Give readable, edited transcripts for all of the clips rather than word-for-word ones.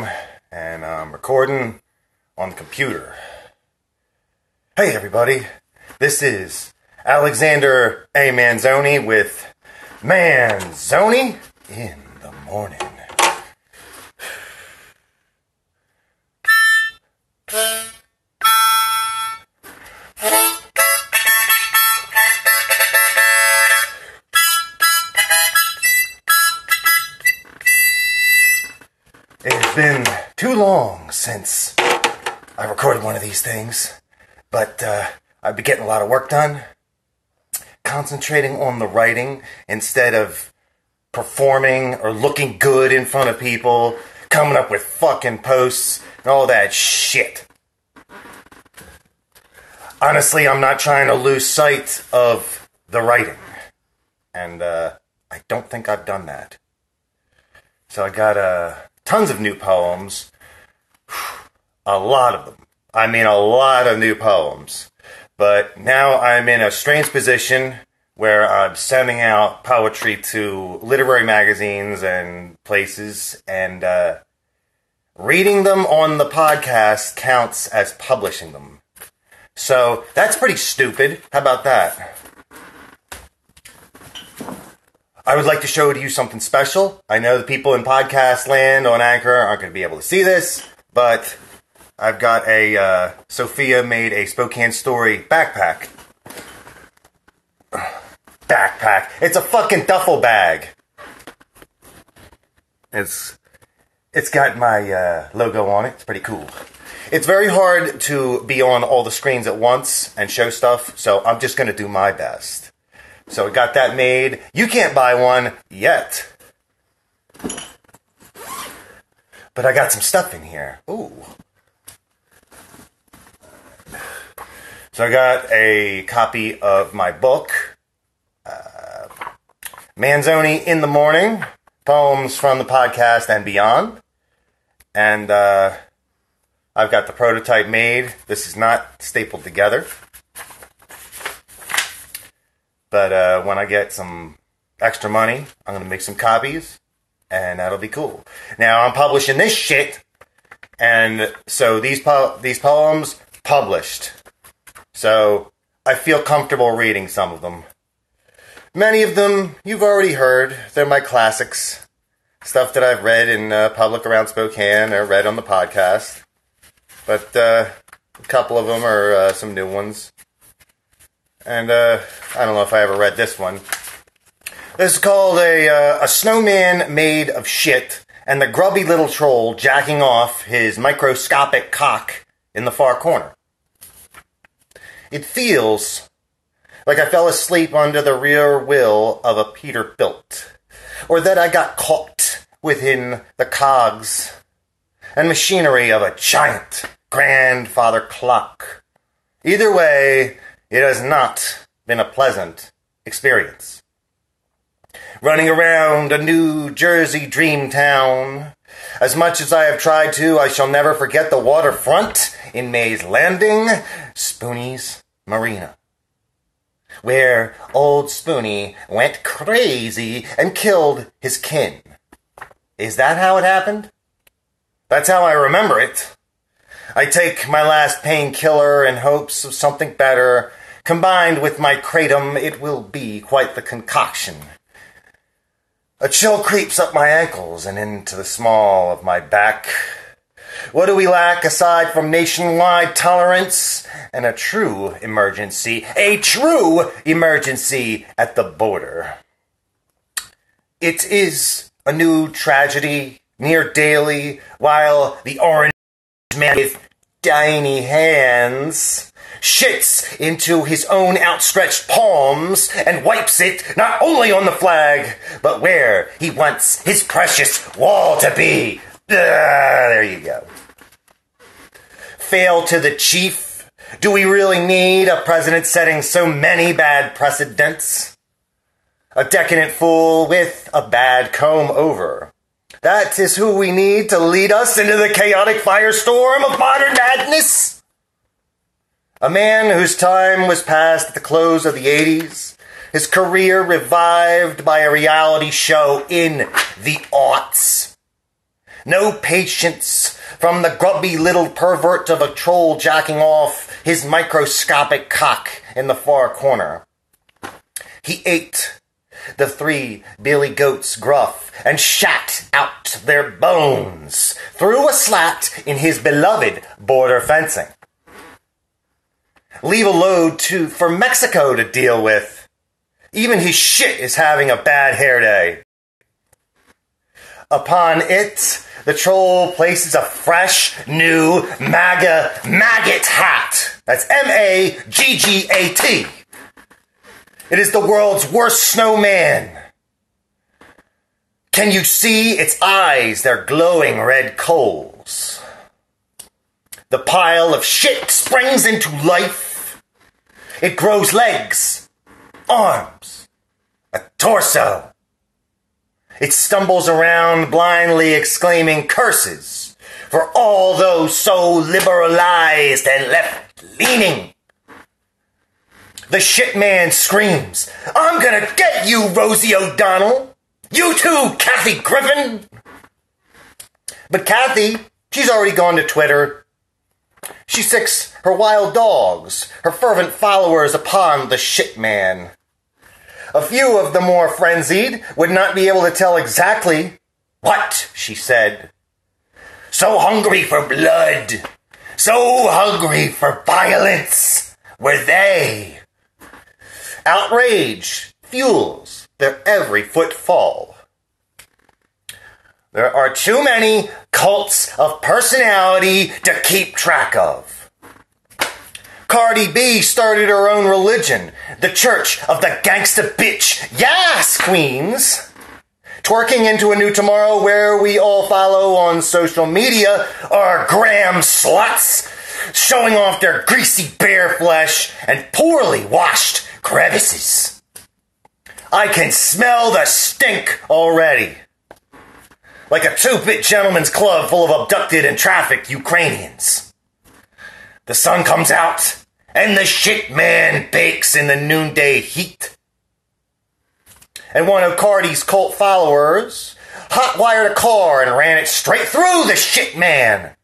time, and I'm recording on the computer. Hey everybody, this is Alexander A. Manzoni with Manzoni in the Morning. It's been too long since I recorded one of these things, but I've been getting a lot of work done, concentrating on the writing instead of performing or looking good in front of people, coming up with fucking posts and all that shit. Honestly, I'm not trying to lose sight of the writing, and I don't think I've done that. So I got tons of new poems, a lot of them. I mean, a lot of new poems. But now I'm in a strange position where I'm sending out poetry to literary magazines and places, and reading them on the podcast counts as publishing them. So that's pretty stupid. How about that? I would like to show to you something special. I know the people in podcast land on Anchor aren't going to be able to see this, but I've got a Sophia made a Spokane Story backpack. Backpack. It's a fucking duffel bag. It's got my logo on it. It's pretty cool. It's very hard to be on all the screens at once and show stuff, so I'm just going to do my best. So I got that made. You can't buy one yet. But I got some stuff in here. Ooh. So I got a copy of my book, Manzoni in the Morning, Poems from the Podcast and Beyond. And I've got the prototype made. This is not stapled together. But when I get some extra money, I'm going to make some copies, and that'll be cool. Now, I'm publishing this shit, and so these poems published. So, I feel comfortable reading some of them. Many of them you've already heard. They're my classics. Stuff that I've read in public around Spokane or read on the podcast. But a couple of them are some new ones. And, I don't know if I ever read this one. This is called a snowman made of shit and the grubby little troll jacking off his microscopic cock in the far corner. It feels like I fell asleep under the rear wheel of a Peterbilt, or that I got caught within the cogs and machinery of a giant grandfather clock. Either way, it has not been a pleasant experience. Running around a New Jersey dream town, as much as I have tried to, I shall never forget the waterfront in May's Landing, Spoonie's Marina, where old Spoonie went crazy and killed his kin. Is that how it happened? That's how I remember it. I take my last painkiller in hopes of something better. Combined with my kratom, it will be quite the concoction. A chill creeps up my ankles and into the small of my back. What do we lack aside from nationwide tolerance and a true emergency? A true emergency at the border. It is a new tragedy near daily, while the orange man with tiny hands shits into his own outstretched palms and wipes it not only on the flag, but where he wants his precious wall to be. There you go. Fail to the chief. Do we really need a president setting so many bad precedents? A decadent fool with a bad comb over. That is who we need to lead us into the chaotic firestorm of modern madness. A man whose time was past at the close of the 80s, his career revived by a reality show in the aughts. No patience from the grubby little pervert of a troll jacking off his microscopic cock in the far corner. He ate the three billy goats gruff and shat out their bones through a slat in his beloved border fencing. Leave a load for Mexico to deal with. Even his shit is having a bad hair day. Upon it, the troll places a fresh, new MAGA maggot hat. That's M-A-G-G-A-T. It is the world's worst snowman. Can you see its eyes? They're glowing red coals. The pile of shit springs into life. It grows legs, arms, a torso. It stumbles around blindly exclaiming curses for all those so liberalized and left-leaning. The shit man screams, "I'm gonna get you, Rosie O'Donnell! You too, Kathy Griffin!" But Kathy, she's already gone to Twitter. She sicks her wild dogs, her fervent followers upon the shit man. A few of the more frenzied would not be able to tell exactly what she said. So hungry for blood, so hungry for violence were they. Outrage fuels their every footfall. There are too many cults of personality to keep track of. Cardi B started her own religion, the Church of the Gangsta Bitch. Yes, Queens! Twerking into a new tomorrow where we all follow on social media are Graham sluts, showing off their greasy bear flesh and poorly washed crevices. I can smell the stink already. Like a two-bit gentleman's club full of abducted and trafficked Ukrainians. The sun comes out. And the shit man bakes in the noonday heat. And one of Cardi's cult followers hot-wired a car and ran it straight through the shit man.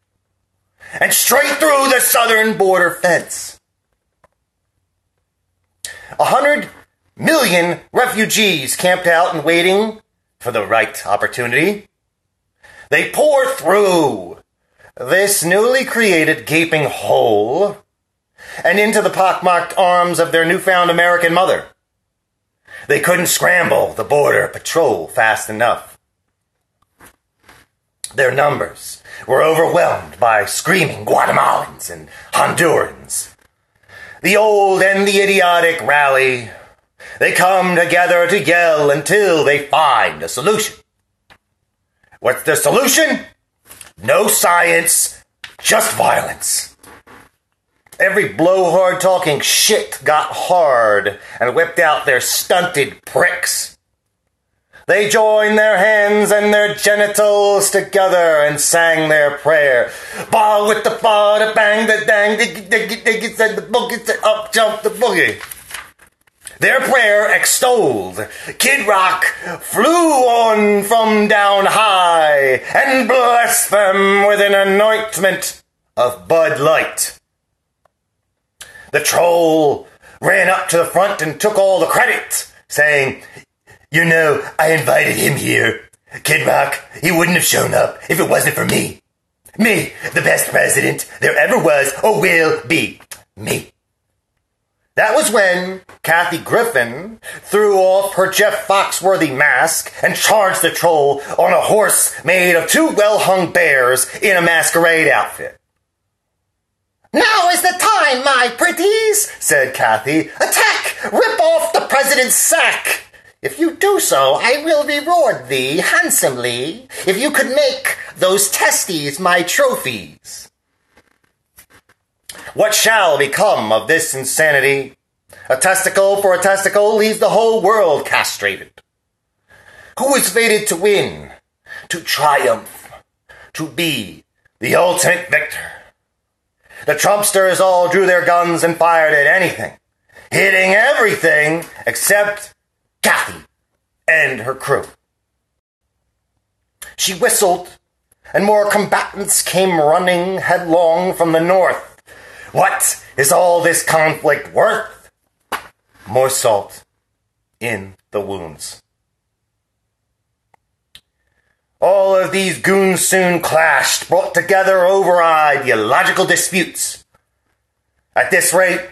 And straight through the southern border fence. 100 million refugees camped out and waiting for the right opportunity. They pour through this newly created gaping hole and into the pockmarked arms of their newfound American mother. They couldn't scramble the border patrol fast enough. Their numbers were overwhelmed by screaming Guatemalans and Hondurans. The old and the idiotic rally. They come together to yell until they find a solution. What's the solution? No science, just violence. Every blowhard talking shit got hard and whipped out their stunted pricks. They joined their hands and their genitals together and sang their prayer. Ba with the ba, da bang, da dang, diggy diggy diggy, said the boogie, said up jump the boogie. Their prayer extolled. Kid Rock flew on from down high and blessed them with an anointment of Bud Light. The troll ran up to the front and took all the credit, saying, "You know, I invited him here. Kid Rock, he wouldn't have shown up if it wasn't for me. Me, the best president there ever was or will be. Me." That was when Kathy Griffin threw off her Jeff Foxworthy mask and charged the troll on a horse made of two well-hung bears in a masquerade outfit. "Now is the time, my pretties," said Kathy. "Attack! Rip off the president's sack! If you do so, I will reward thee handsomely, if you could make those testes my trophies." What shall become of this insanity? A testicle for a testicle leaves the whole world castrated. Who is fated to win, to triumph, to be the ultimate victor? The Trumpsters all drew their guns and fired at anything, hitting everything except Kathy and her crew. She whistled and more combatants came running headlong from the north. What is all this conflict worth? More salt in the wounds. All of these goons soon clashed, brought together over ideological disputes. At this rate,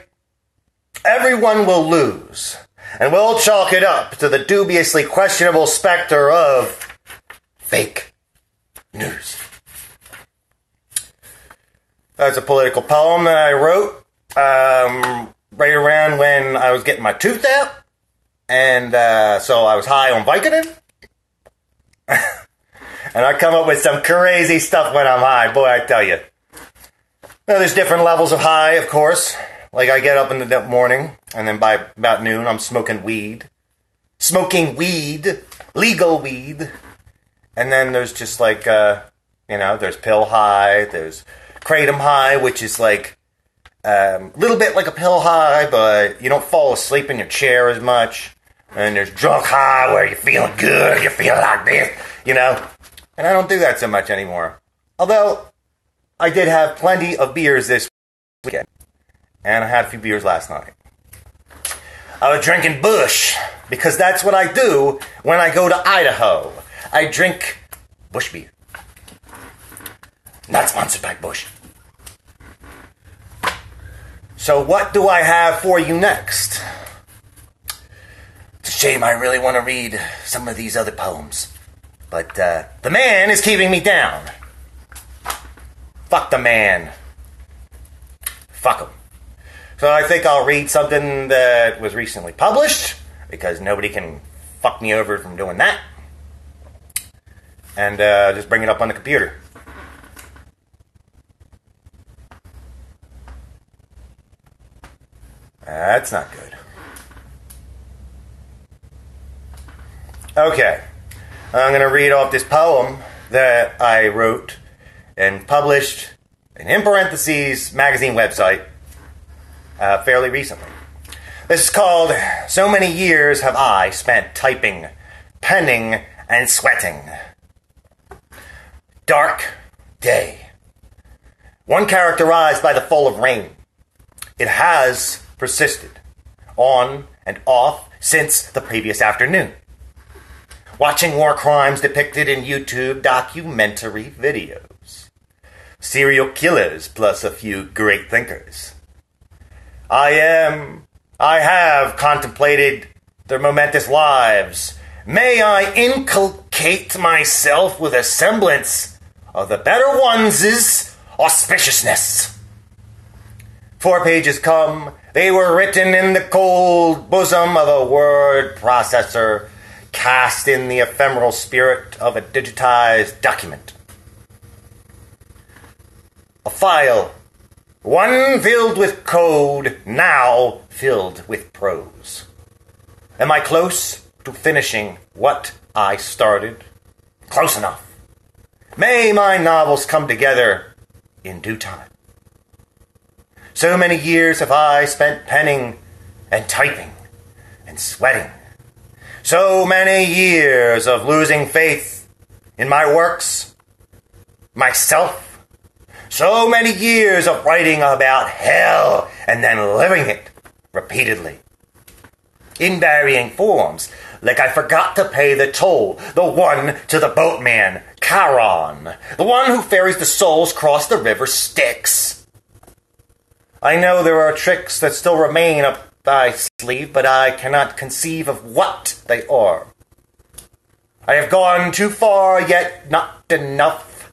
everyone will lose, and we'll chalk it up to the dubiously questionable specter of fake news. That's a political poem that I wrote right around when I was getting my tooth out, and so I was high on Vicodin. And I come up with some crazy stuff when I'm high, boy, I tell you. Now, there's different levels of high, of course. Like, I get up in the morning, and then by about noon, I'm smoking weed. Legal weed. And then there's just like, there's pill high, there's kratom high, which is like a little bit like a pill high, but you don't fall asleep in your chair as much. And there's drunk high, where you're feeling good, you feel like this, And I don't do that so much anymore. Although, I did have plenty of beers this weekend. And I had a few beers last night. I was drinking Bush, because that's what I do when I go to Idaho. I drink Bush beer. Not sponsored by Bush. So what do I have for you next? It's a shame, I really want to read some of these other poems. But the man is keeping me down. Fuck the man. Fuck him. So I think I'll read something that was recently published, because nobody can fuck me over from doing that. And just bring it up on the computer. That's not good. Okay. I'm going to read off this poem that I wrote and published in In Parentheses magazine website fairly recently. This is called So Many Years Have I Spent Typing, Penning, and Sweating. Dark day. One characterized by the fall of rain. It has persisted on and off since the previous afternoon. Watching war crimes depicted in YouTube documentary videos. Serial killers plus a few great thinkers. I have contemplated their momentous lives. May I inculcate myself with a semblance of the better ones' auspiciousness. 4 pages come. They were written in the cold bosom of a word processor, cast in the ephemeral spirit of a digitized document. A file, one filled with code, now filled with prose. Am I close to finishing what I started? Close enough. May my novels come together in due time. So many years have I spent penning and typing and sweating. So many years of losing faith in my works, myself. So many years of writing about hell and then living it repeatedly. In varying forms, like I forgot to pay the toll, the one to the boatman, Charon, the one who ferries the souls across the river Styx. I know there are tricks that still remain up thy sleeve, but I cannot conceive of what they are. I have gone too far, yet not enough.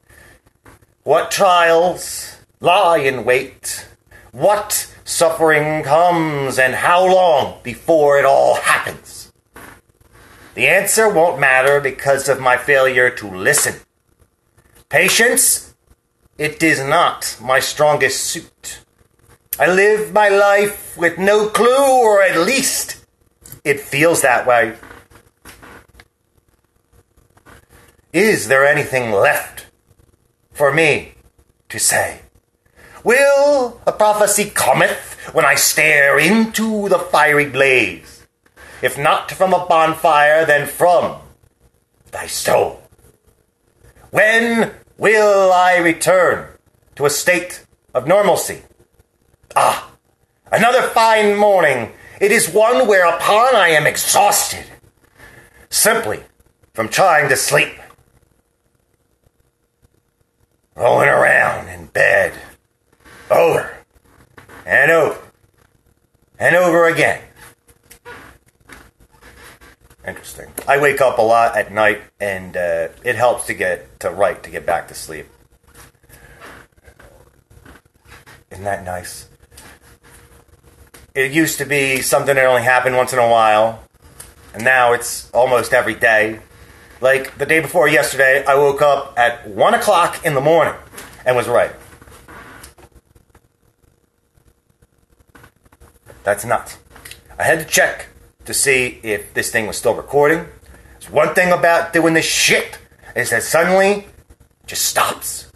What trials lie in wait? What suffering comes, and how long before it all happens? The answer won't matter because of my failure to listen. Patience, it is not my strongest suit. I live my life with no clue, or at least it feels that way. Is there anything left for me to say? Will a prophecy cometh when I stare into the fiery blaze? If not from a bonfire, then from thy soul. When Will I return to a state of normalcy? Ah, another fine morning. It is one whereupon I am exhausted, simply from trying to sleep. Rolling around in bed, over and over and over again. Interesting. I wake up a lot at night, and it helps to get back to sleep. Isn't that nice? It used to be something that only happened once in a while, and now it's almost every day. Like, the day before yesterday, I woke up at 1 o'clock in the morning and was right. That's nuts. I had to check to see if this thing was still recording. There's one thing about doing this shit is that suddenly it just stops.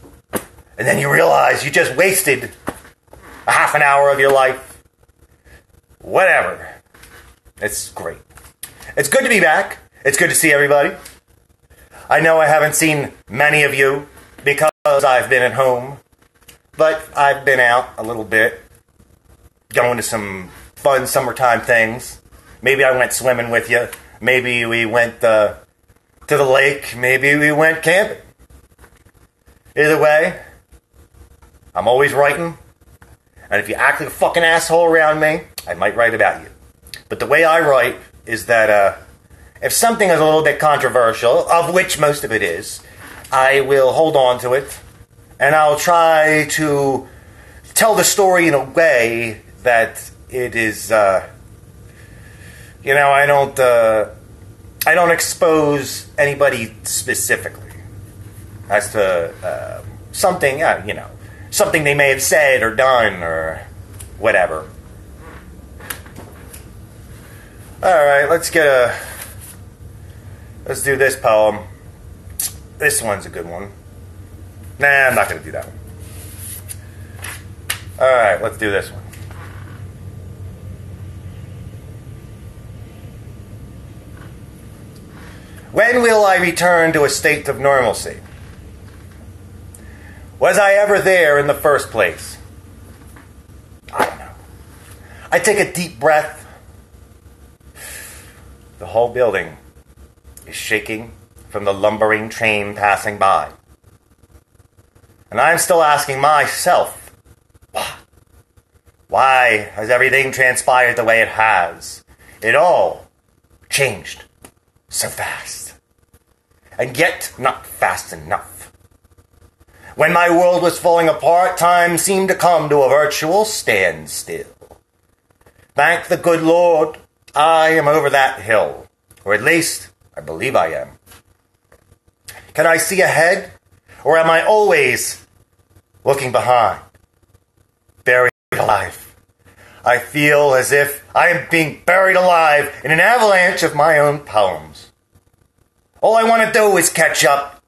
And then you realize you just wasted a half an hour of your life. Whatever. It's great. It's good to be back. It's good to see everybody. I know I haven't seen many of you because I've been at home. But I've been out a little bit, going to some fun summertime things. Maybe I went swimming with you. Maybe we went to the lake. Maybe we went camping. Either way, I'm always writing. And if you act like a fucking asshole around me, I might write about you. But the way I write is that if something is a little bit controversial, of which most of it is, I will hold on to it. And I'll try to tell the story in a way that it is... I don't expose anybody specifically as to something, something they may have said or done or whatever. All right, let's do this poem. This one's a good one. Nah, I'm not going to do that one. All right, let's do this one. When will I return to a state of normalcy? Was I ever there in the first place? I don't know. I take a deep breath. The whole building is shaking from the lumbering train passing by. And I'm still asking myself, why has everything transpired the way it has? It all changed so fast. And yet, not fast enough. When my world was falling apart, time seemed to come to a virtual standstill. Thank the good Lord, I am over that hill. Or at least, I believe I am. Can I see ahead? Or am I always looking behind? Buried alive. I feel as if I am being buried alive in an avalanche of my own poems. All I want to do is catch up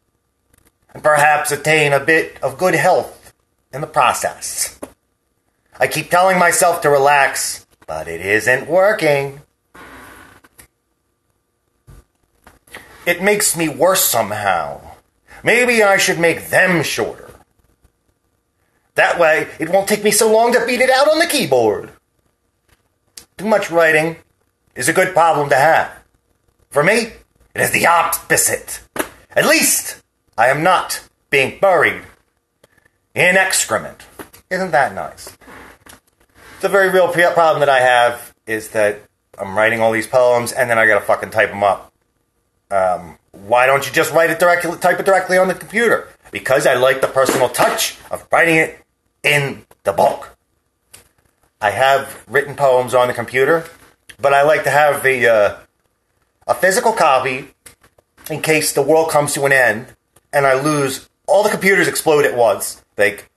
and perhaps attain a bit of good health in the process. I keep telling myself to relax, but it isn't working. It makes me worse somehow. Maybe I should make them shorter. That way, it won't take me so long to beat it out on the keyboard. Too much writing is a good problem to have. For me, it is the opposite. At least I am not being buried in excrement. Isn't that nice? The very real problem that I have is that I'm writing all these poems and then I gotta fucking type them up. Why don't you just write it directly? Type it directly on the computer? Because I like the personal touch of writing it in the bulk. I have written poems on the computer, but I like to have a physical copy in case the world comes to an end and I lose all the computers explode at once, like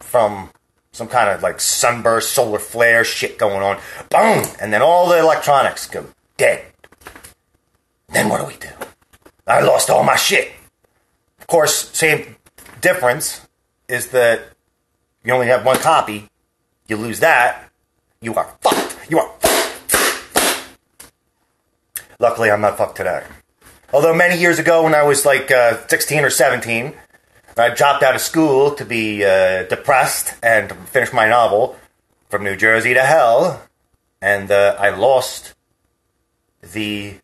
from some kind of like sunburst, solar flare shit going on. Boom! And then all the electronics go dead. Then what do we do? I lost all my shit. Of course, same difference is that you only have one copy. You lose that, you are fucked. You are fucked. Luckily, I'm not fucked today. Although many years ago when I was like 16 or 17, I dropped out of school to be depressed and finish my novel, From New Jersey to Hell, and I lost the,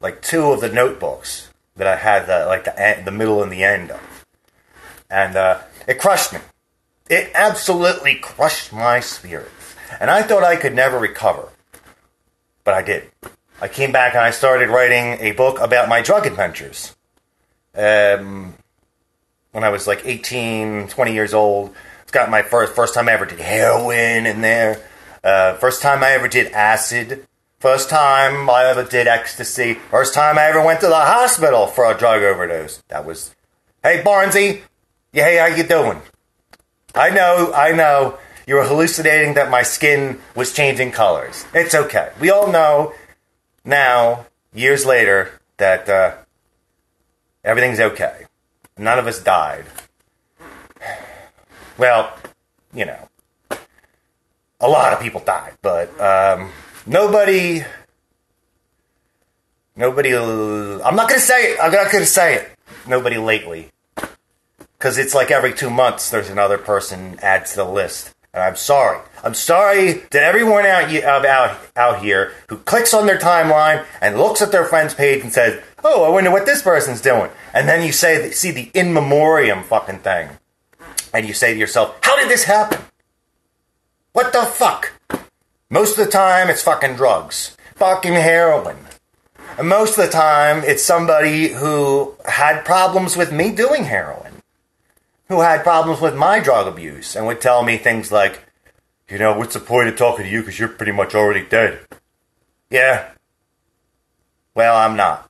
like, two of the notebooks that I had, the middle and the end of. And it crushed me. It absolutely crushed my spirit. And I thought I could never recover. But I did. I came back and I started writing a book about my drug adventures. When I was like 18, 20 years old, I got my first time I ever did heroin in there. First time I ever did acid. First time I ever did ecstasy. First time I ever went to the hospital for a drug overdose. That was, hey, Barnsey, yeah, hey, how you doing? I know, you were hallucinating that my skin was changing colors. It's okay. We all know now, years later, that everything's okay. None of us died. Well, you know, a lot of people died, but nobody, I'm not going to say it, nobody lately, because it's like every 2 months there's another person adds to the list, and I'm sorry to everyone out here who clicks on their timeline and looks at their friend's page and says, oh, I wonder what this person's doing, and then you see the in memoriam fucking thing, and you say to yourself, how did this happen? What the fuck? Most of the time, it's fucking drugs. Fucking heroin. And most of the time, it's somebody who had problems with me doing heroin. Who had problems with my drug abuse. And would tell me things like, you know, what's the point of talking to you because you're pretty much already dead? Yeah. Well, I'm not.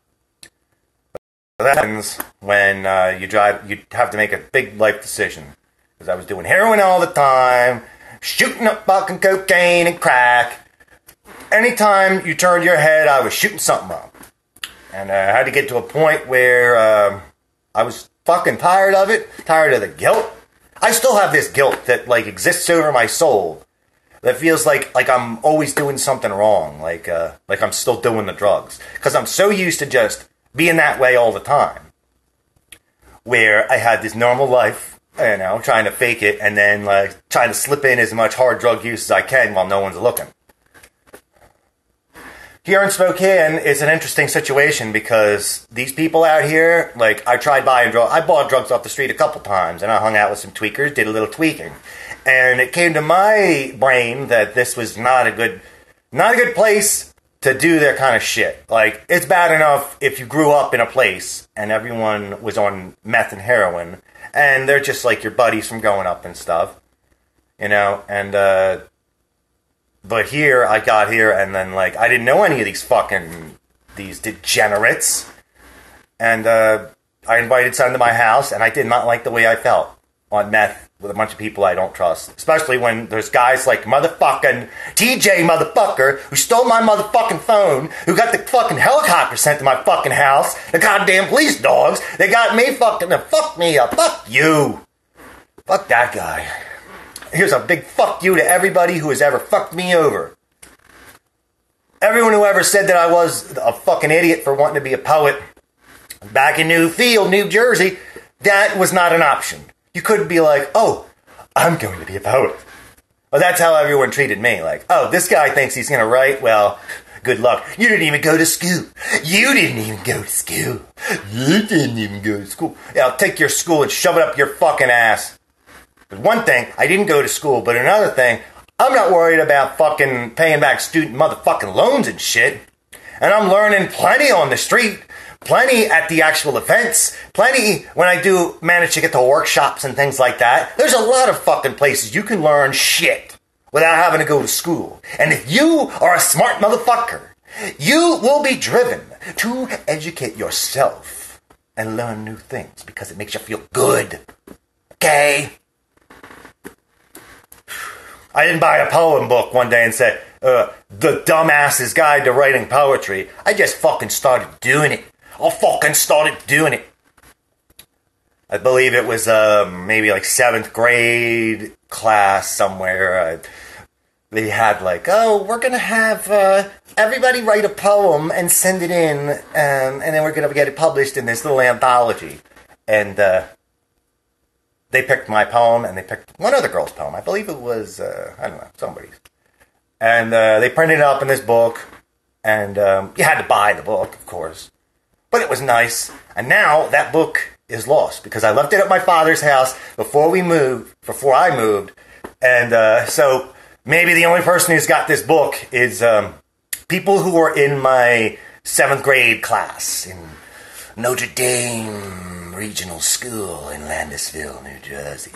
But that happens when you have to make a big life decision. Because I was doing heroin all the time. Shooting up fucking cocaine and crack. Anytime you turned your head, I was shooting something up. And I had to get to a point where I was fucking tired of it. Tired of the guilt. I still have this guilt that, like, exists over my soul. That feels like I'm always doing something wrong. Like I'm still doing the drugs. Because I'm so used to just being that way all the time. Where I had this normal life. You know, trying to fake it and then like trying to slip in as much hard drug use as I can while no one's looking. Here in Spokane, it's an interesting situation because these people out here, like I bought drugs off the street a couple times and I hung out with some tweakers, did a little tweaking, and it came to my brain that this was not a good place to do that kind of shit. Like, it's bad enough if you grew up in a place and everyone was on meth and heroin. And they're just, like, your buddies from growing up and stuff, you know, and, but here, I got here, and then, like, I didn't know any of these degenerates, and, I invited some to my house, and I did not like the way I felt on meth with a bunch of people I don't trust, especially when there's guys like motherfucking TJ motherfucker, who stole my motherfucking phone, who got the fucking helicopter sent to my fucking house, the goddamn police dogs, they got me fucking, fuck me up, fuck you, fuck that guy. Here's a big fuck you to everybody who has ever fucked me over. Everyone who ever said that I was a fucking idiot for wanting to be a poet back in Newfield, New Jersey, that was not an option. You couldn't be like, oh, I'm going to be a poet. Well, that's how everyone treated me. Like, oh, this guy thinks he's going to write. Well, good luck. You didn't even go to school. Yeah, I'll take your school and shove it up your fucking ass. But one thing, I didn't go to school. But another thing, I'm not worried about fucking paying back student motherfucking loans and shit. And I'm learning plenty on the street. Plenty at the actual events. Plenty when I do manage to get to workshops and things like that. There's a lot of fucking places you can learn shit without having to go to school. And if you are a smart motherfucker, you will be driven to educate yourself and learn new things because it makes you feel good. Okay? I didn't buy a poem book one day and say, The Dumbass's Guide to Writing Poetry. I just fucking started doing it. I believe it was maybe like 7th grade class somewhere. They had like, oh, we're going to have everybody write a poem and send it in. And then we're going to get it published in this little anthology. And they picked my poem, and they picked one other girl's poem. I believe it was, I don't know, somebody's. And they printed it up in this book, and you had to buy the book, of course. But it was nice. And now that book is lost, because I left it at my father's house before I moved. And so maybe the only person who's got this book is people who are in my 7th grade class in Notre Dame Regional School in Landisville, New Jersey.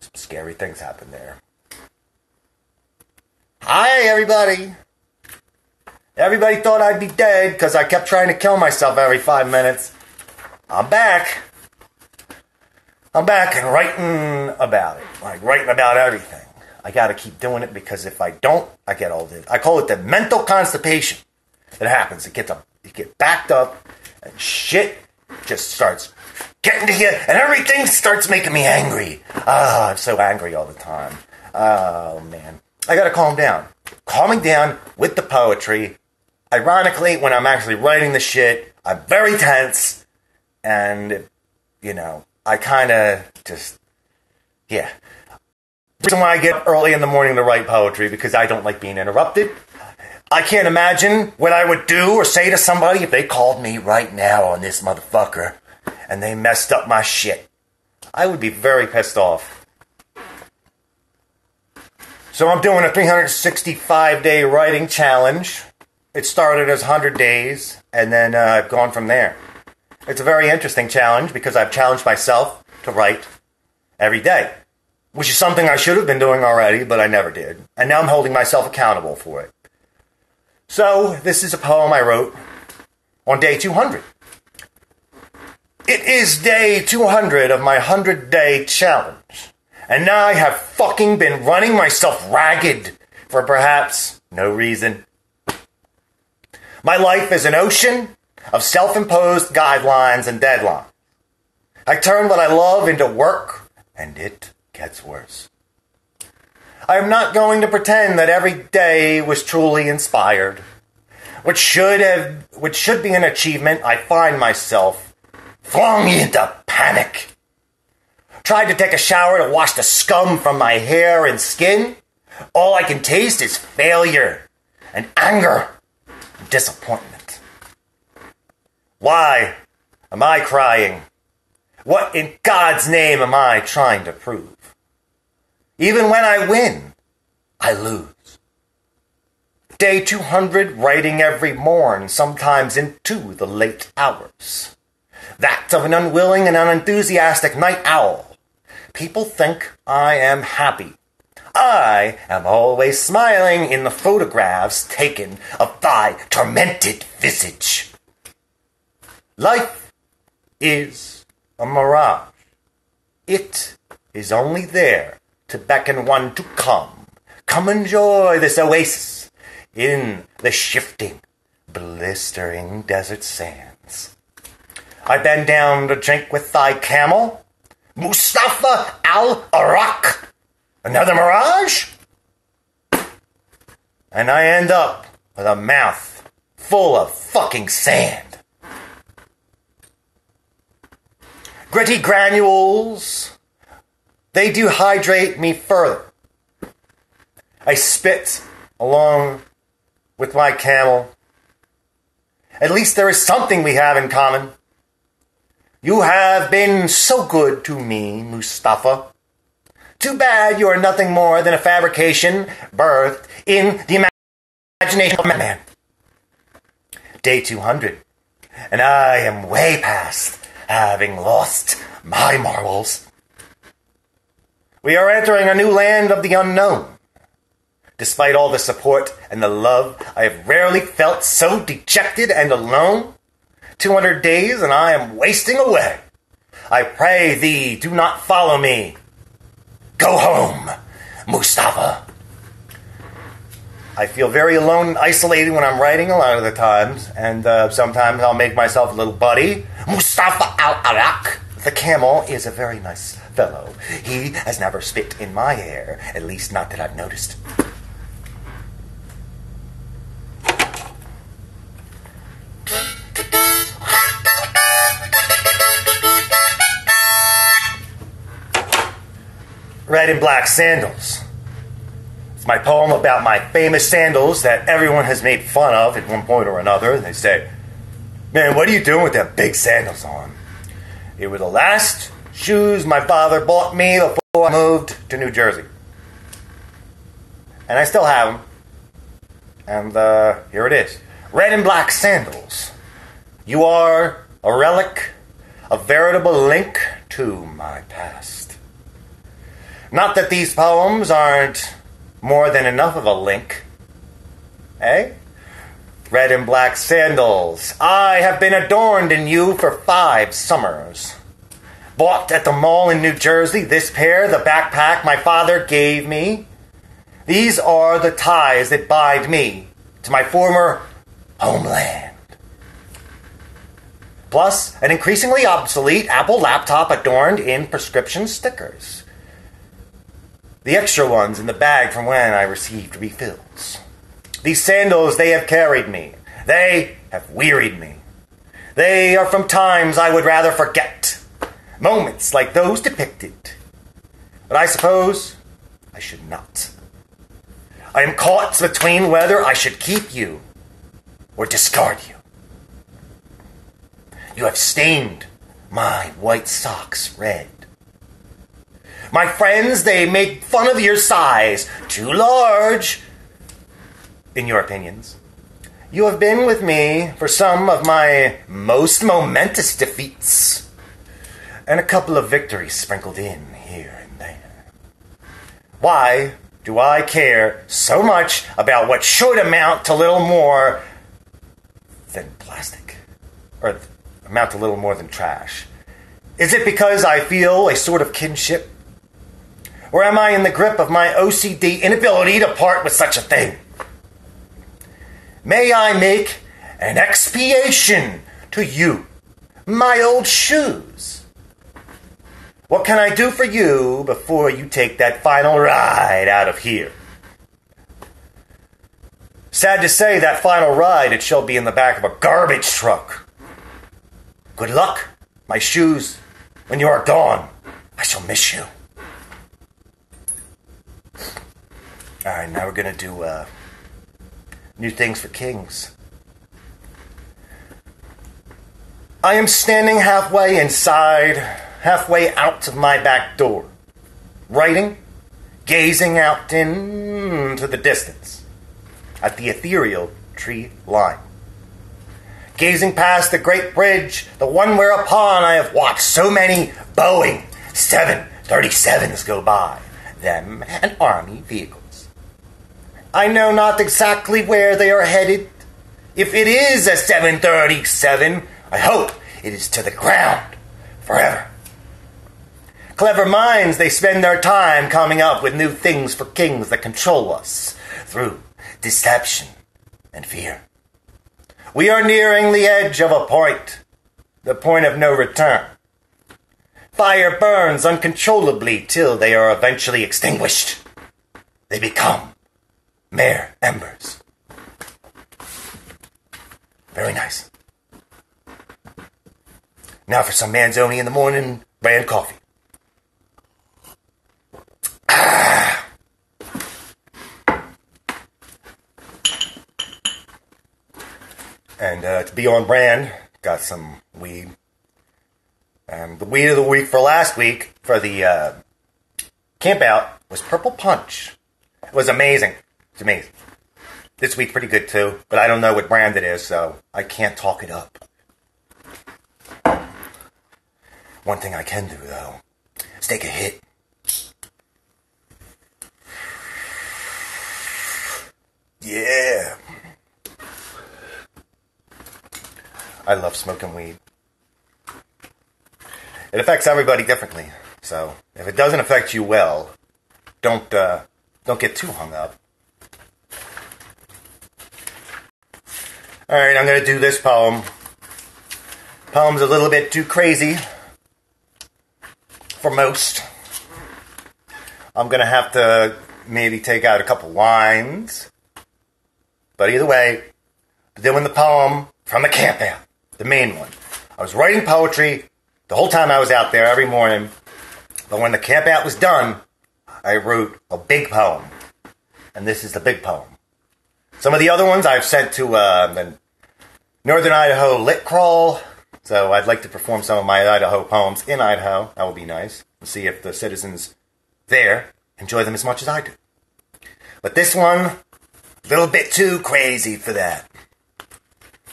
Some scary things happen there. Hi, everybody. Everybody thought I'd be dead because I kept trying to kill myself every 5 minutes. I'm back. I'm back and writing about it. Like, writing about everything. I got to keep doing it because if I don't, I get all this. I call it the mental constipation that happens. You get backed up and shit just starts getting to you and everything starts making me angry. I'm so angry all the time. Oh, man. I got to calm down. Calming down with the poetry. Ironically, when I'm actually writing the shit, I'm very tense. And, you know, I kind of just, yeah. The reason why I get up early in the morning to write poetry, because I don't like being interrupted. I can't imagine what I would do or say to somebody if they called me right now on this motherfucker and they messed up my shit. I would be very pissed off. So I'm doing a 365-day writing challenge. It started as 100 days, and then I've gone from there. It's a very interesting challenge because I've challenged myself to write every day, which is something I should have been doing already, but I never did. And now I'm holding myself accountable for it. So this is a poem I wrote on day 200. It is day 200 of my 100-day challenge. And now I have fucking been running myself ragged for perhaps no reason. My life is an ocean of self-imposed guidelines and deadlines. I turn what I love into work, and it gets worse. I am not going to pretend that every day was truly inspired. Which should be an achievement, I find myself flung into panic. Tried to take a shower to wash the scum from my hair and skin. All I can taste is failure and anger and disappointment. Why am I crying? What in God's name am I trying to prove? Even when I win, I lose. Day 200, writing every morn, sometimes into the late hours. That of an unwilling and unenthusiastic night owl. People think I am happy. I am always smiling in the photographs taken of thy tormented visage. Life is a mirage. It is only there to beckon one to come. Come enjoy this oasis in the shifting, blistering desert sands. I bend down to drink with thy camel, Mustafa al-Arak. Another mirage? And I end up with a mouth full of fucking sand. Gritty granules, they dehydrate me further. I spit along with my camel. At least there is something we have in common. You have been so good to me, Mustafa. Too bad you are nothing more than a fabrication birthed in the imagination of man. Day 200, and I am way past having lost my marbles. We are entering a new land of the unknown. Despite all the support and the love, I have rarely felt so dejected and alone. 200 days and I am wasting away. I pray thee, do not follow me. Go home, Mustafa. I feel very alone and isolated when I'm writing a lot of the times. And sometimes I'll make myself a little buddy. Mustafa al-Arak. The camel is a very nice fellow. He has never spit in my hair. At least not that I've noticed. red and black sandals. It's my poem about my famous sandals that everyone has made fun of at one point or another. They say, man, what are you doing with them big sandals on? They were the last shoes my father bought me before I moved to New Jersey. And I still have them. And here it is. Red and black sandals. You are a relic, a veritable link to my past. Not that these poems aren't more than enough of a link. Eh? Red and black sandals. I have been adorned in you for 5 summers. Bought at the mall in New Jersey, this pair, the backpack my father gave me. These are the ties that bind me to my former homeland. Plus, an increasingly obsolete Apple laptop adorned in prescription stickers. The extra ones in the bag from when I received refills. These sandals, they have carried me. They have wearied me. They are from times I would rather forget. Moments like those depicted. But I suppose I should not. I am caught between whether I should keep you or discard you. You have stained my white socks red. My friends, they make fun of your size, too large, in your opinions. You have been with me for some of my most momentous defeats, and a couple of victories sprinkled in here and there. Why do I care so much about what should amount to little more than plastic? Or amount to little more than trash? Is it because I feel a sort of kinship? Or am I in the grip of my OCD inability to part with such a thing? May I make an expiation to you, my old shoes? What can I do for you before you take that final ride out of here? Sad to say, that final ride, it shall be in the back of a garbage truck. Good luck, my shoes. When you are gone, I shall miss you. All right, now we're going to do new things for kings. I am standing halfway inside, halfway out of my back door, writing, gazing out into the distance at the ethereal tree line. Gazing past the great bridge, the one whereupon I have watched so many Boeing 737s go by, them and Army vehicles. I know not exactly where they are headed. If it is a 737, I hope it is to the ground forever. Clever minds, they spend their time coming up with new things for kings that control us through deception and fear. We are nearing the edge of a point, the point of no return. Fire burns uncontrollably till they are eventually extinguished. They become mere embers. Very nice. Now for some Manzoni in the Morning brand coffee. And to be on brand, got some weed. The weed of the week for last week for the camp out was Purple Punch. It was amazing. It's amazing. This week pretty good too, but I don't know what brand it is, so I can't talk it up. One thing I can do though is take a hit. Yeah. I love smoking weed. It affects everybody differently. So, if it doesn't affect you well, don't get too hung up. Alright, I'm going to do this poem. Poem's a little bit too crazy for most. I'm going to have to maybe take out a couple lines. But either way, doing the poem from the camp out. The main one. I was writing poetry the whole time I was out there every morning. But when the camp out was done, I wrote a big poem, and this is the big poem. Some of the other ones I've sent to the Northern Idaho Lit Crawl, so I'd like to perform some of my Idaho poems in Idaho. That would be nice. And see if the citizens there enjoy them as much as I do. But this one, a little bit too crazy for that.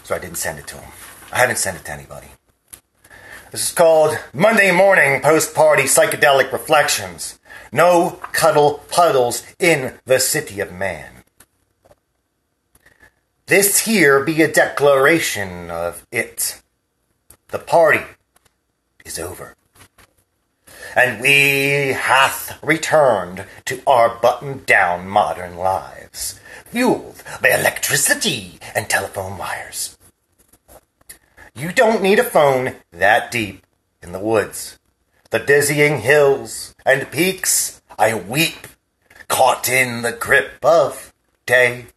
So I didn't send it to him. I haven't sent it to anybody. This is called Monday Morning Post-Party Psychedelic Reflections. No cuddle puddles in the city of man. This here be a declaration of it. The party is over. And we hath returned to our buttoned-down modern lives, fueled by electricity and telephone wires. You don't need a phone that deep in the woods. The dizzying hills and peaks I weep, caught in the grip of day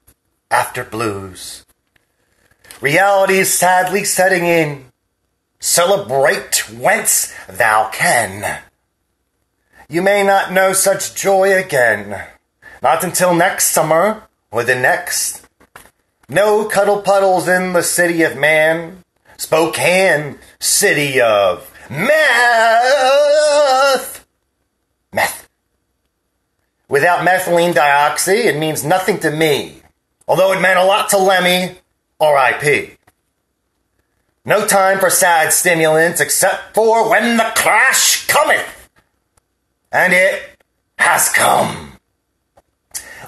after blues. Reality is sadly setting in. Celebrate whence thou can. You may not know such joy again, not until next summer or the next. No cuddle puddles in the city of man, Spokane, city of meth. Meth. Without methylene dioxide, it means nothing to me, although it meant a lot to Lemmy, R.I.P. No time for sad stimulants except for when the clash cometh. And it has come.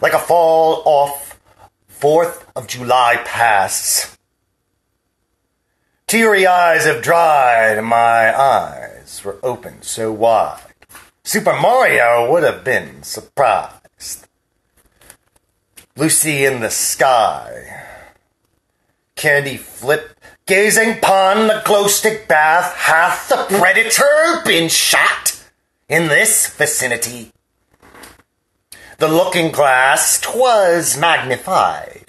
Like a fall off 4th of July pasts. Teary eyes have dried, and my eyes were opened so wide. Super Mario would have been surprised. Lucy in the sky. Candy flip, gazing upon the glow stick bath. Hath the predator been shot? In this vicinity, the looking glass 'twas magnified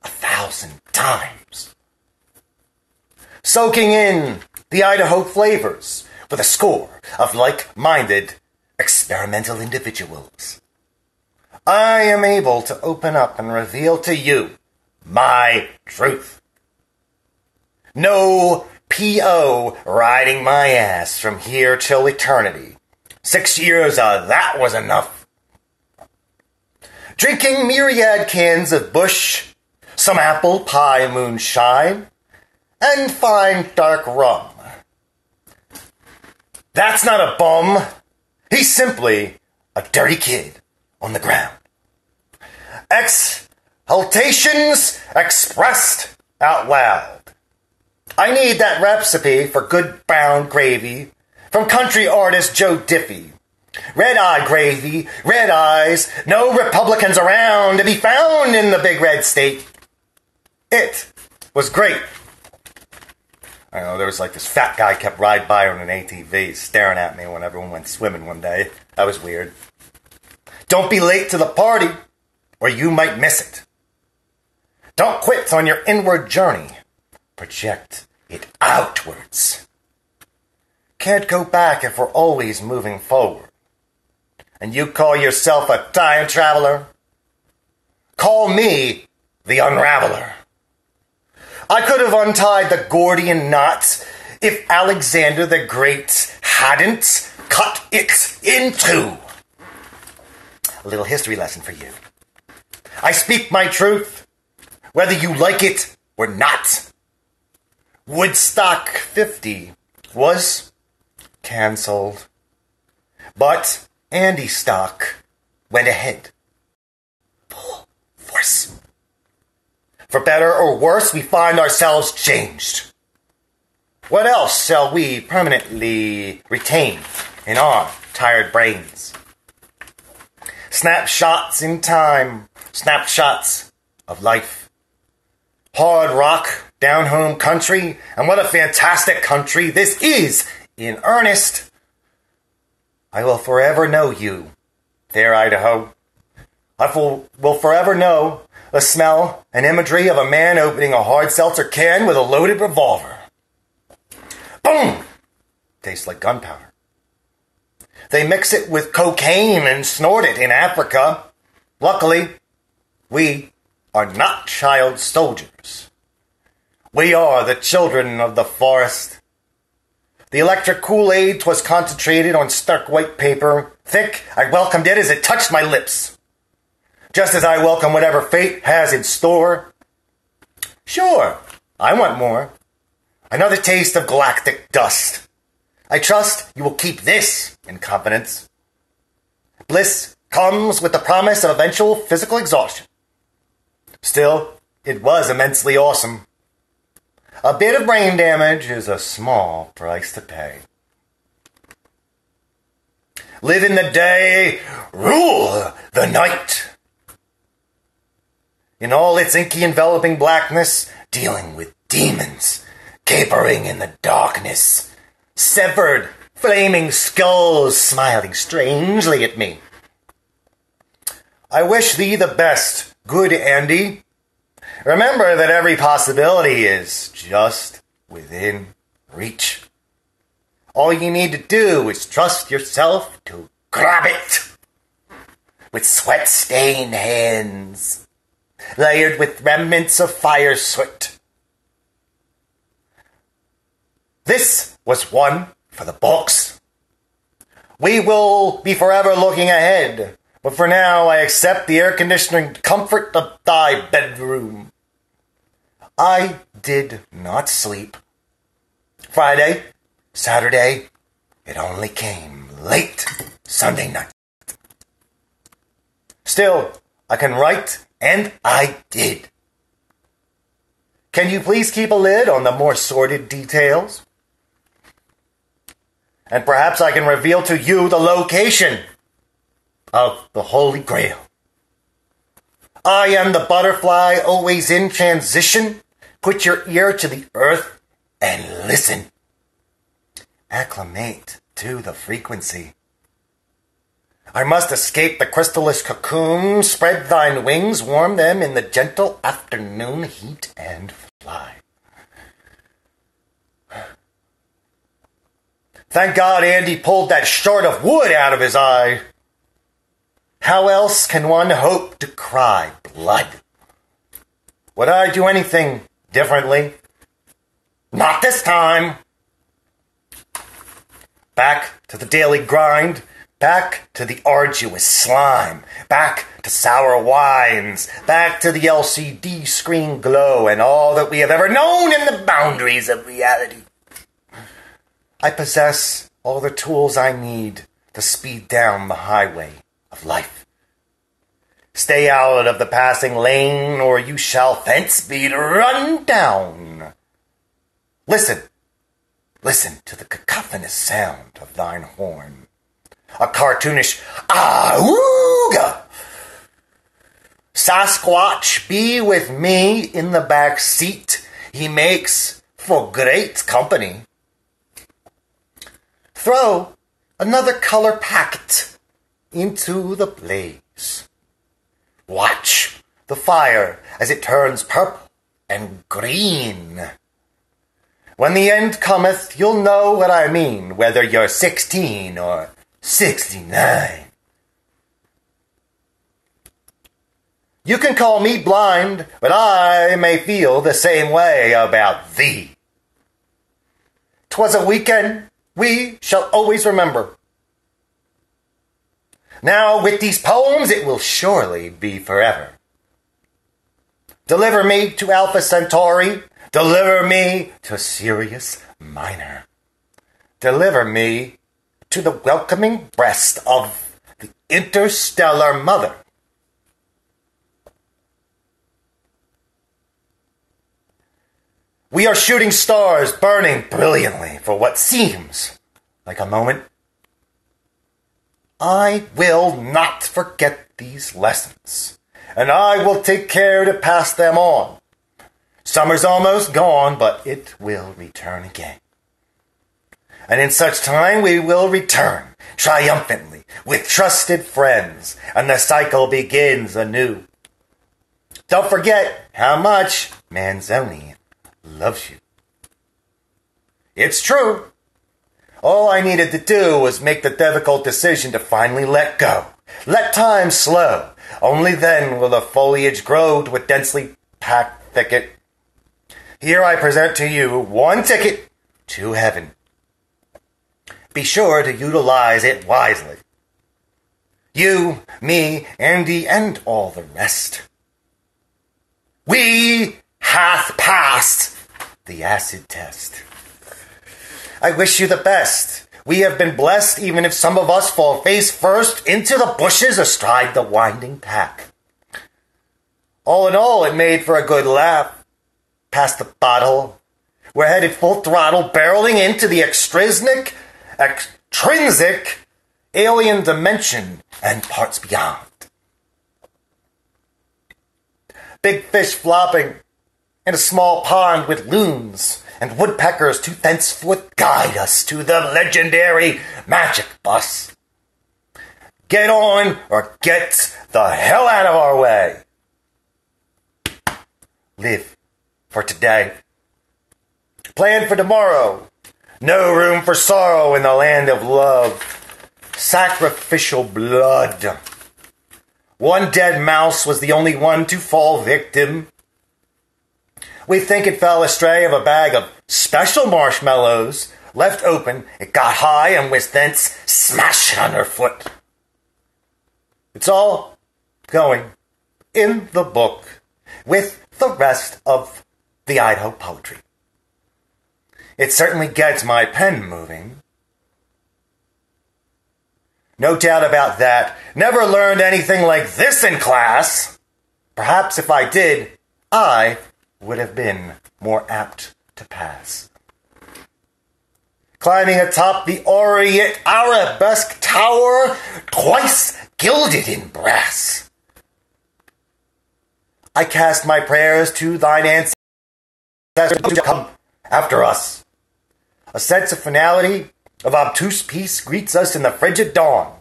1,000 times, soaking in the Idaho flavors with a score of like-minded experimental individuals. I am able to open up and reveal to you my truth. No P.O. riding my ass from here till eternity. 6 years of that was enough. Drinking myriad cans of Bush, some apple pie moonshine, and fine dark rum. That's not a bum. He's simply a dirty kid on the ground. Exhalations expressed out loud. I need that recipe for good brown gravy from country artist Joe Diffie. Red eye gravy, red eyes, no Republicans around to be found in the big red state. It was great. I know there was like this fat guy kept riding by on an ATV staring at me when everyone went swimming one day. That was weird. Don't be late to the party or you might miss it. Don't quit on your inward journey. Project it outwards. Can't go back if we're always moving forward. And you call yourself a time traveler? Call me the unraveler. I could have untied the Gordian knot if Alexander the Great hadn't cut it in two. A little history lesson for you. I speak my truth, whether you like it or not. Woodstock 50 was canceled, but Andy Stock went ahead. Full force. For better or worse, we find ourselves changed. What else shall we permanently retain in our tired brains? Snapshots in time, snapshots of life. Hard rock, down home country, and what a fantastic country this is. In earnest, I will forever know you, dear Idaho. I will forever know the smell and imagery of a man opening a hard seltzer can with a loaded revolver. Boom! Tastes like gunpowder. They mix it with cocaine and snort it in Africa. Luckily, we are not child soldiers. We are the children of the forest. The electric Kool-Aid was concentrated on stark white paper. Thick, I welcomed it as it touched my lips. Just as I welcome whatever fate has in store. Sure, I want more. Another taste of galactic dust. I trust you will keep this in confidence. Bliss comes with the promise of eventual physical exhaustion. Still, it was immensely awesome. A bit of brain damage is a small price to pay. Live in the day, rule the night. In all its inky enveloping blackness, dealing with demons, capering in the darkness, severed, flaming skulls, smiling strangely at me. I wish thee the best, good Andy. Remember that every possibility is just within reach. All you need to do is trust yourself to grab it with sweat-stained hands, layered with remnants of fire soot. This was one for the books. We will be forever looking ahead, but for now I accept the air conditioning comfort of thy bedroom. I did not sleep. Friday, Saturday, it only came late Sunday night. Still, I can write, and I did. Can you please keep a lid on the more sordid details? And perhaps I can reveal to you the location of the Holy Grail. I am the butterfly always in transition. Put your ear to the earth and listen. Acclimate to the frequency. I must escape the crystallish cocoon. Spread thine wings, warm them in the gentle afternoon heat, and fly. Thank God Andy pulled that shard of wood out of his eye. How else can one hope to cry blood? Would I do anything differently? Not this time. Back to the daily grind, back to the arduous slime, back to sour wines, back to the LCD screen glow and all that we have ever known in the boundaries of reality. I possess all the tools I need to speed down the highway of life. Stay out of the passing lane or you shall fence be run down. Listen. Listen to the cacophonous sound of thine horn. A cartoonish ah-ooga. Sasquatch be with me in the back seat. He makes for great company. Throw another color packet into the blaze. Watch the fire as it turns purple and green. When the end cometh, you'll know what I mean, whether you're 16 or 69. You can call me blind, but I may feel the same way about thee. 'Twas a weekend we shall always remember. Now, with these poems, it will surely be forever. Deliver me to Alpha Centauri. Deliver me to Sirius Minor. Deliver me to the welcoming breast of the interstellar mother. We are shooting stars burning brilliantly for what seems like a moment. I will not forget these lessons, and I will take care to pass them on. Summer's almost gone, but it will return again. And in such time we will return, triumphantly, with trusted friends, and the cycle begins anew. Don't forget how much Manzoni loves you. It's true. All I needed to do was make the difficult decision to finally let go. Let time slow. Only then will the foliage grow to a densely packed thicket. Here I present to you one ticket to heaven. Be sure to utilize it wisely. You, me, Andy, and all the rest. We hath passed the acid test. I wish you the best. We have been blessed, even if some of us fall face first into the bushes astride the winding path. All in all, it made for a good laugh. Past the bottle, we're headed full throttle, barreling into the extrinsic alien dimension and parts beyond. Big fish flopping in a small pond with loons and woodpeckers to thenceforth guide us to the legendary magic bus. Get on or get the hell out of our way. Live for today. Plan for tomorrow. No room for sorrow in the land of love. Sacrificial blood. One dead mouse was the only one to fall victim. We think it fell astray of a bag of special marshmallows. Left open, it got high and was thence smashed underfoot. It's all going in the book with the rest of the Idaho poetry. It certainly gets my pen moving. No doubt about that. Never learned anything like this in class. Perhaps if I did, I would have been more apt to pass. Climbing atop the Orient Arabesque tower, twice gilded in brass. I cast my prayers to thine ancestors to come after us. A sense of finality, of obtuse peace, greets us in the frigid dawn.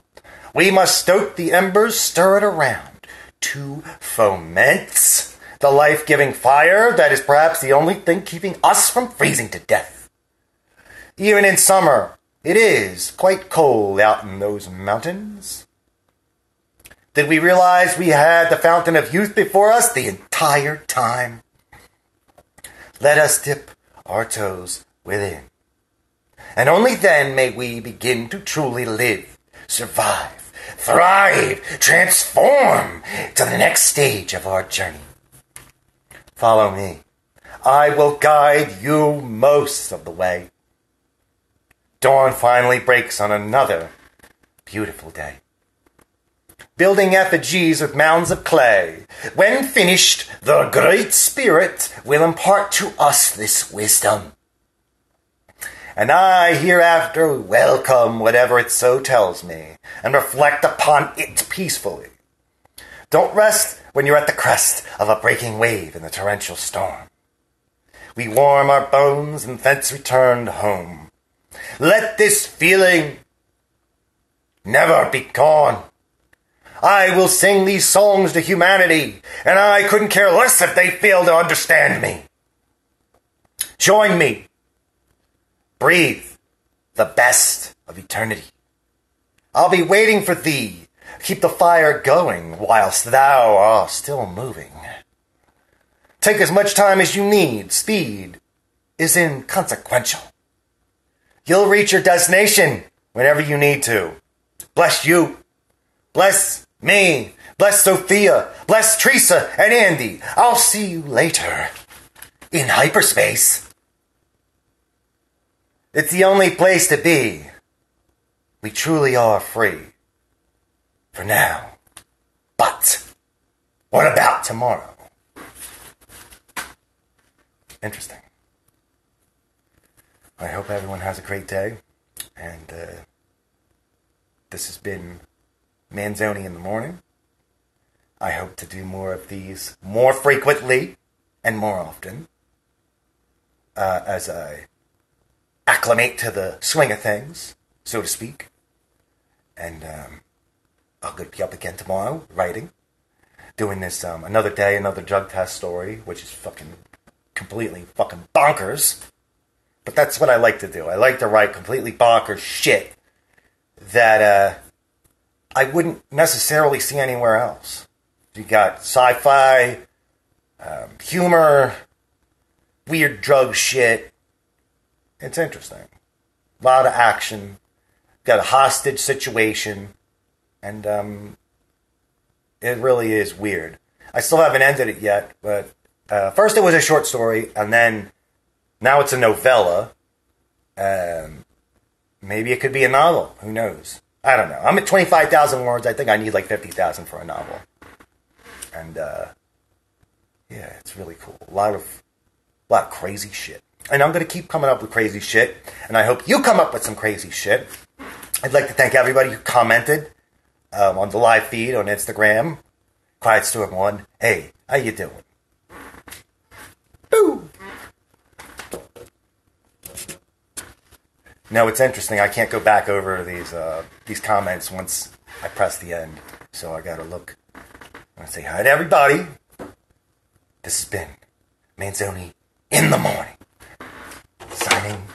We must stoke the embers, stir it around, to foment the life-giving fire that is perhaps the only thing keeping us from freezing to death. Even in summer, it is quite cold out in those mountains. Did we realize we had the fountain of youth before us the entire time? Let us dip our toes within. And only then may we begin to truly live, survive, thrive, transform to the next stage of our journey. Follow me. I will guide you most of the way. Dawn finally breaks on another beautiful day. Building effigies with mounds of clay. When finished, the Great Spirit will impart to us this wisdom. And I hereafter welcome whatever it so tells me and reflect upon it peacefully. Don't rest when you're at the crest of a breaking wave in the torrential storm. We warm our bones and thence return home. Let this feeling never be gone. I will sing these songs to humanity, and I couldn't care less if they fail to understand me. Join me. Breathe the best of eternity. I'll be waiting for thee. Keep the fire going whilst thou art still moving. Take as much time as you need. Speed is inconsequential. You'll reach your destination whenever you need to. Bless you. Bless me. Bless Sophia. Bless Teresa and Andy. I'll see you later in hyperspace. It's the only place to be. We truly are free. For now. But what about tomorrow? Interesting. I hope everyone has a great day. And this has been Manzoni in the Morning. I hope to do more of these more frequently and more often as I acclimate to the swing of things, so to speak. And I'll be up again tomorrow, writing, doing this another day, another drug test story, which is fucking completely fucking bonkers. But that's what I like to do. I like to write completely bonkers shit that I wouldn't necessarily see anywhere else. You got sci-fi, humor, weird drug shit. It's interesting. A lot of action. Got a hostage situation. And it really is weird. I still haven't ended it yet, but first it was a short story, and then now it's a novella. Maybe it could be a novel. Who knows? I don't know. I'm at 25,000 words. I think I need like 50,000 for a novel. And yeah, it's really cool. A lot of crazy shit. And I'm going to keep coming up with crazy shit, and I hope you come up with some crazy shit. I'd like to thank everybody who commented on the live feed on Instagram. QuietStorm1. Hey, how you doing? Boo! No, it's interesting. I can't go back over these comments once I press the end. So I gotta look. I'm gonna say hi to everybody. This has been Manzoni in the Morning. Signing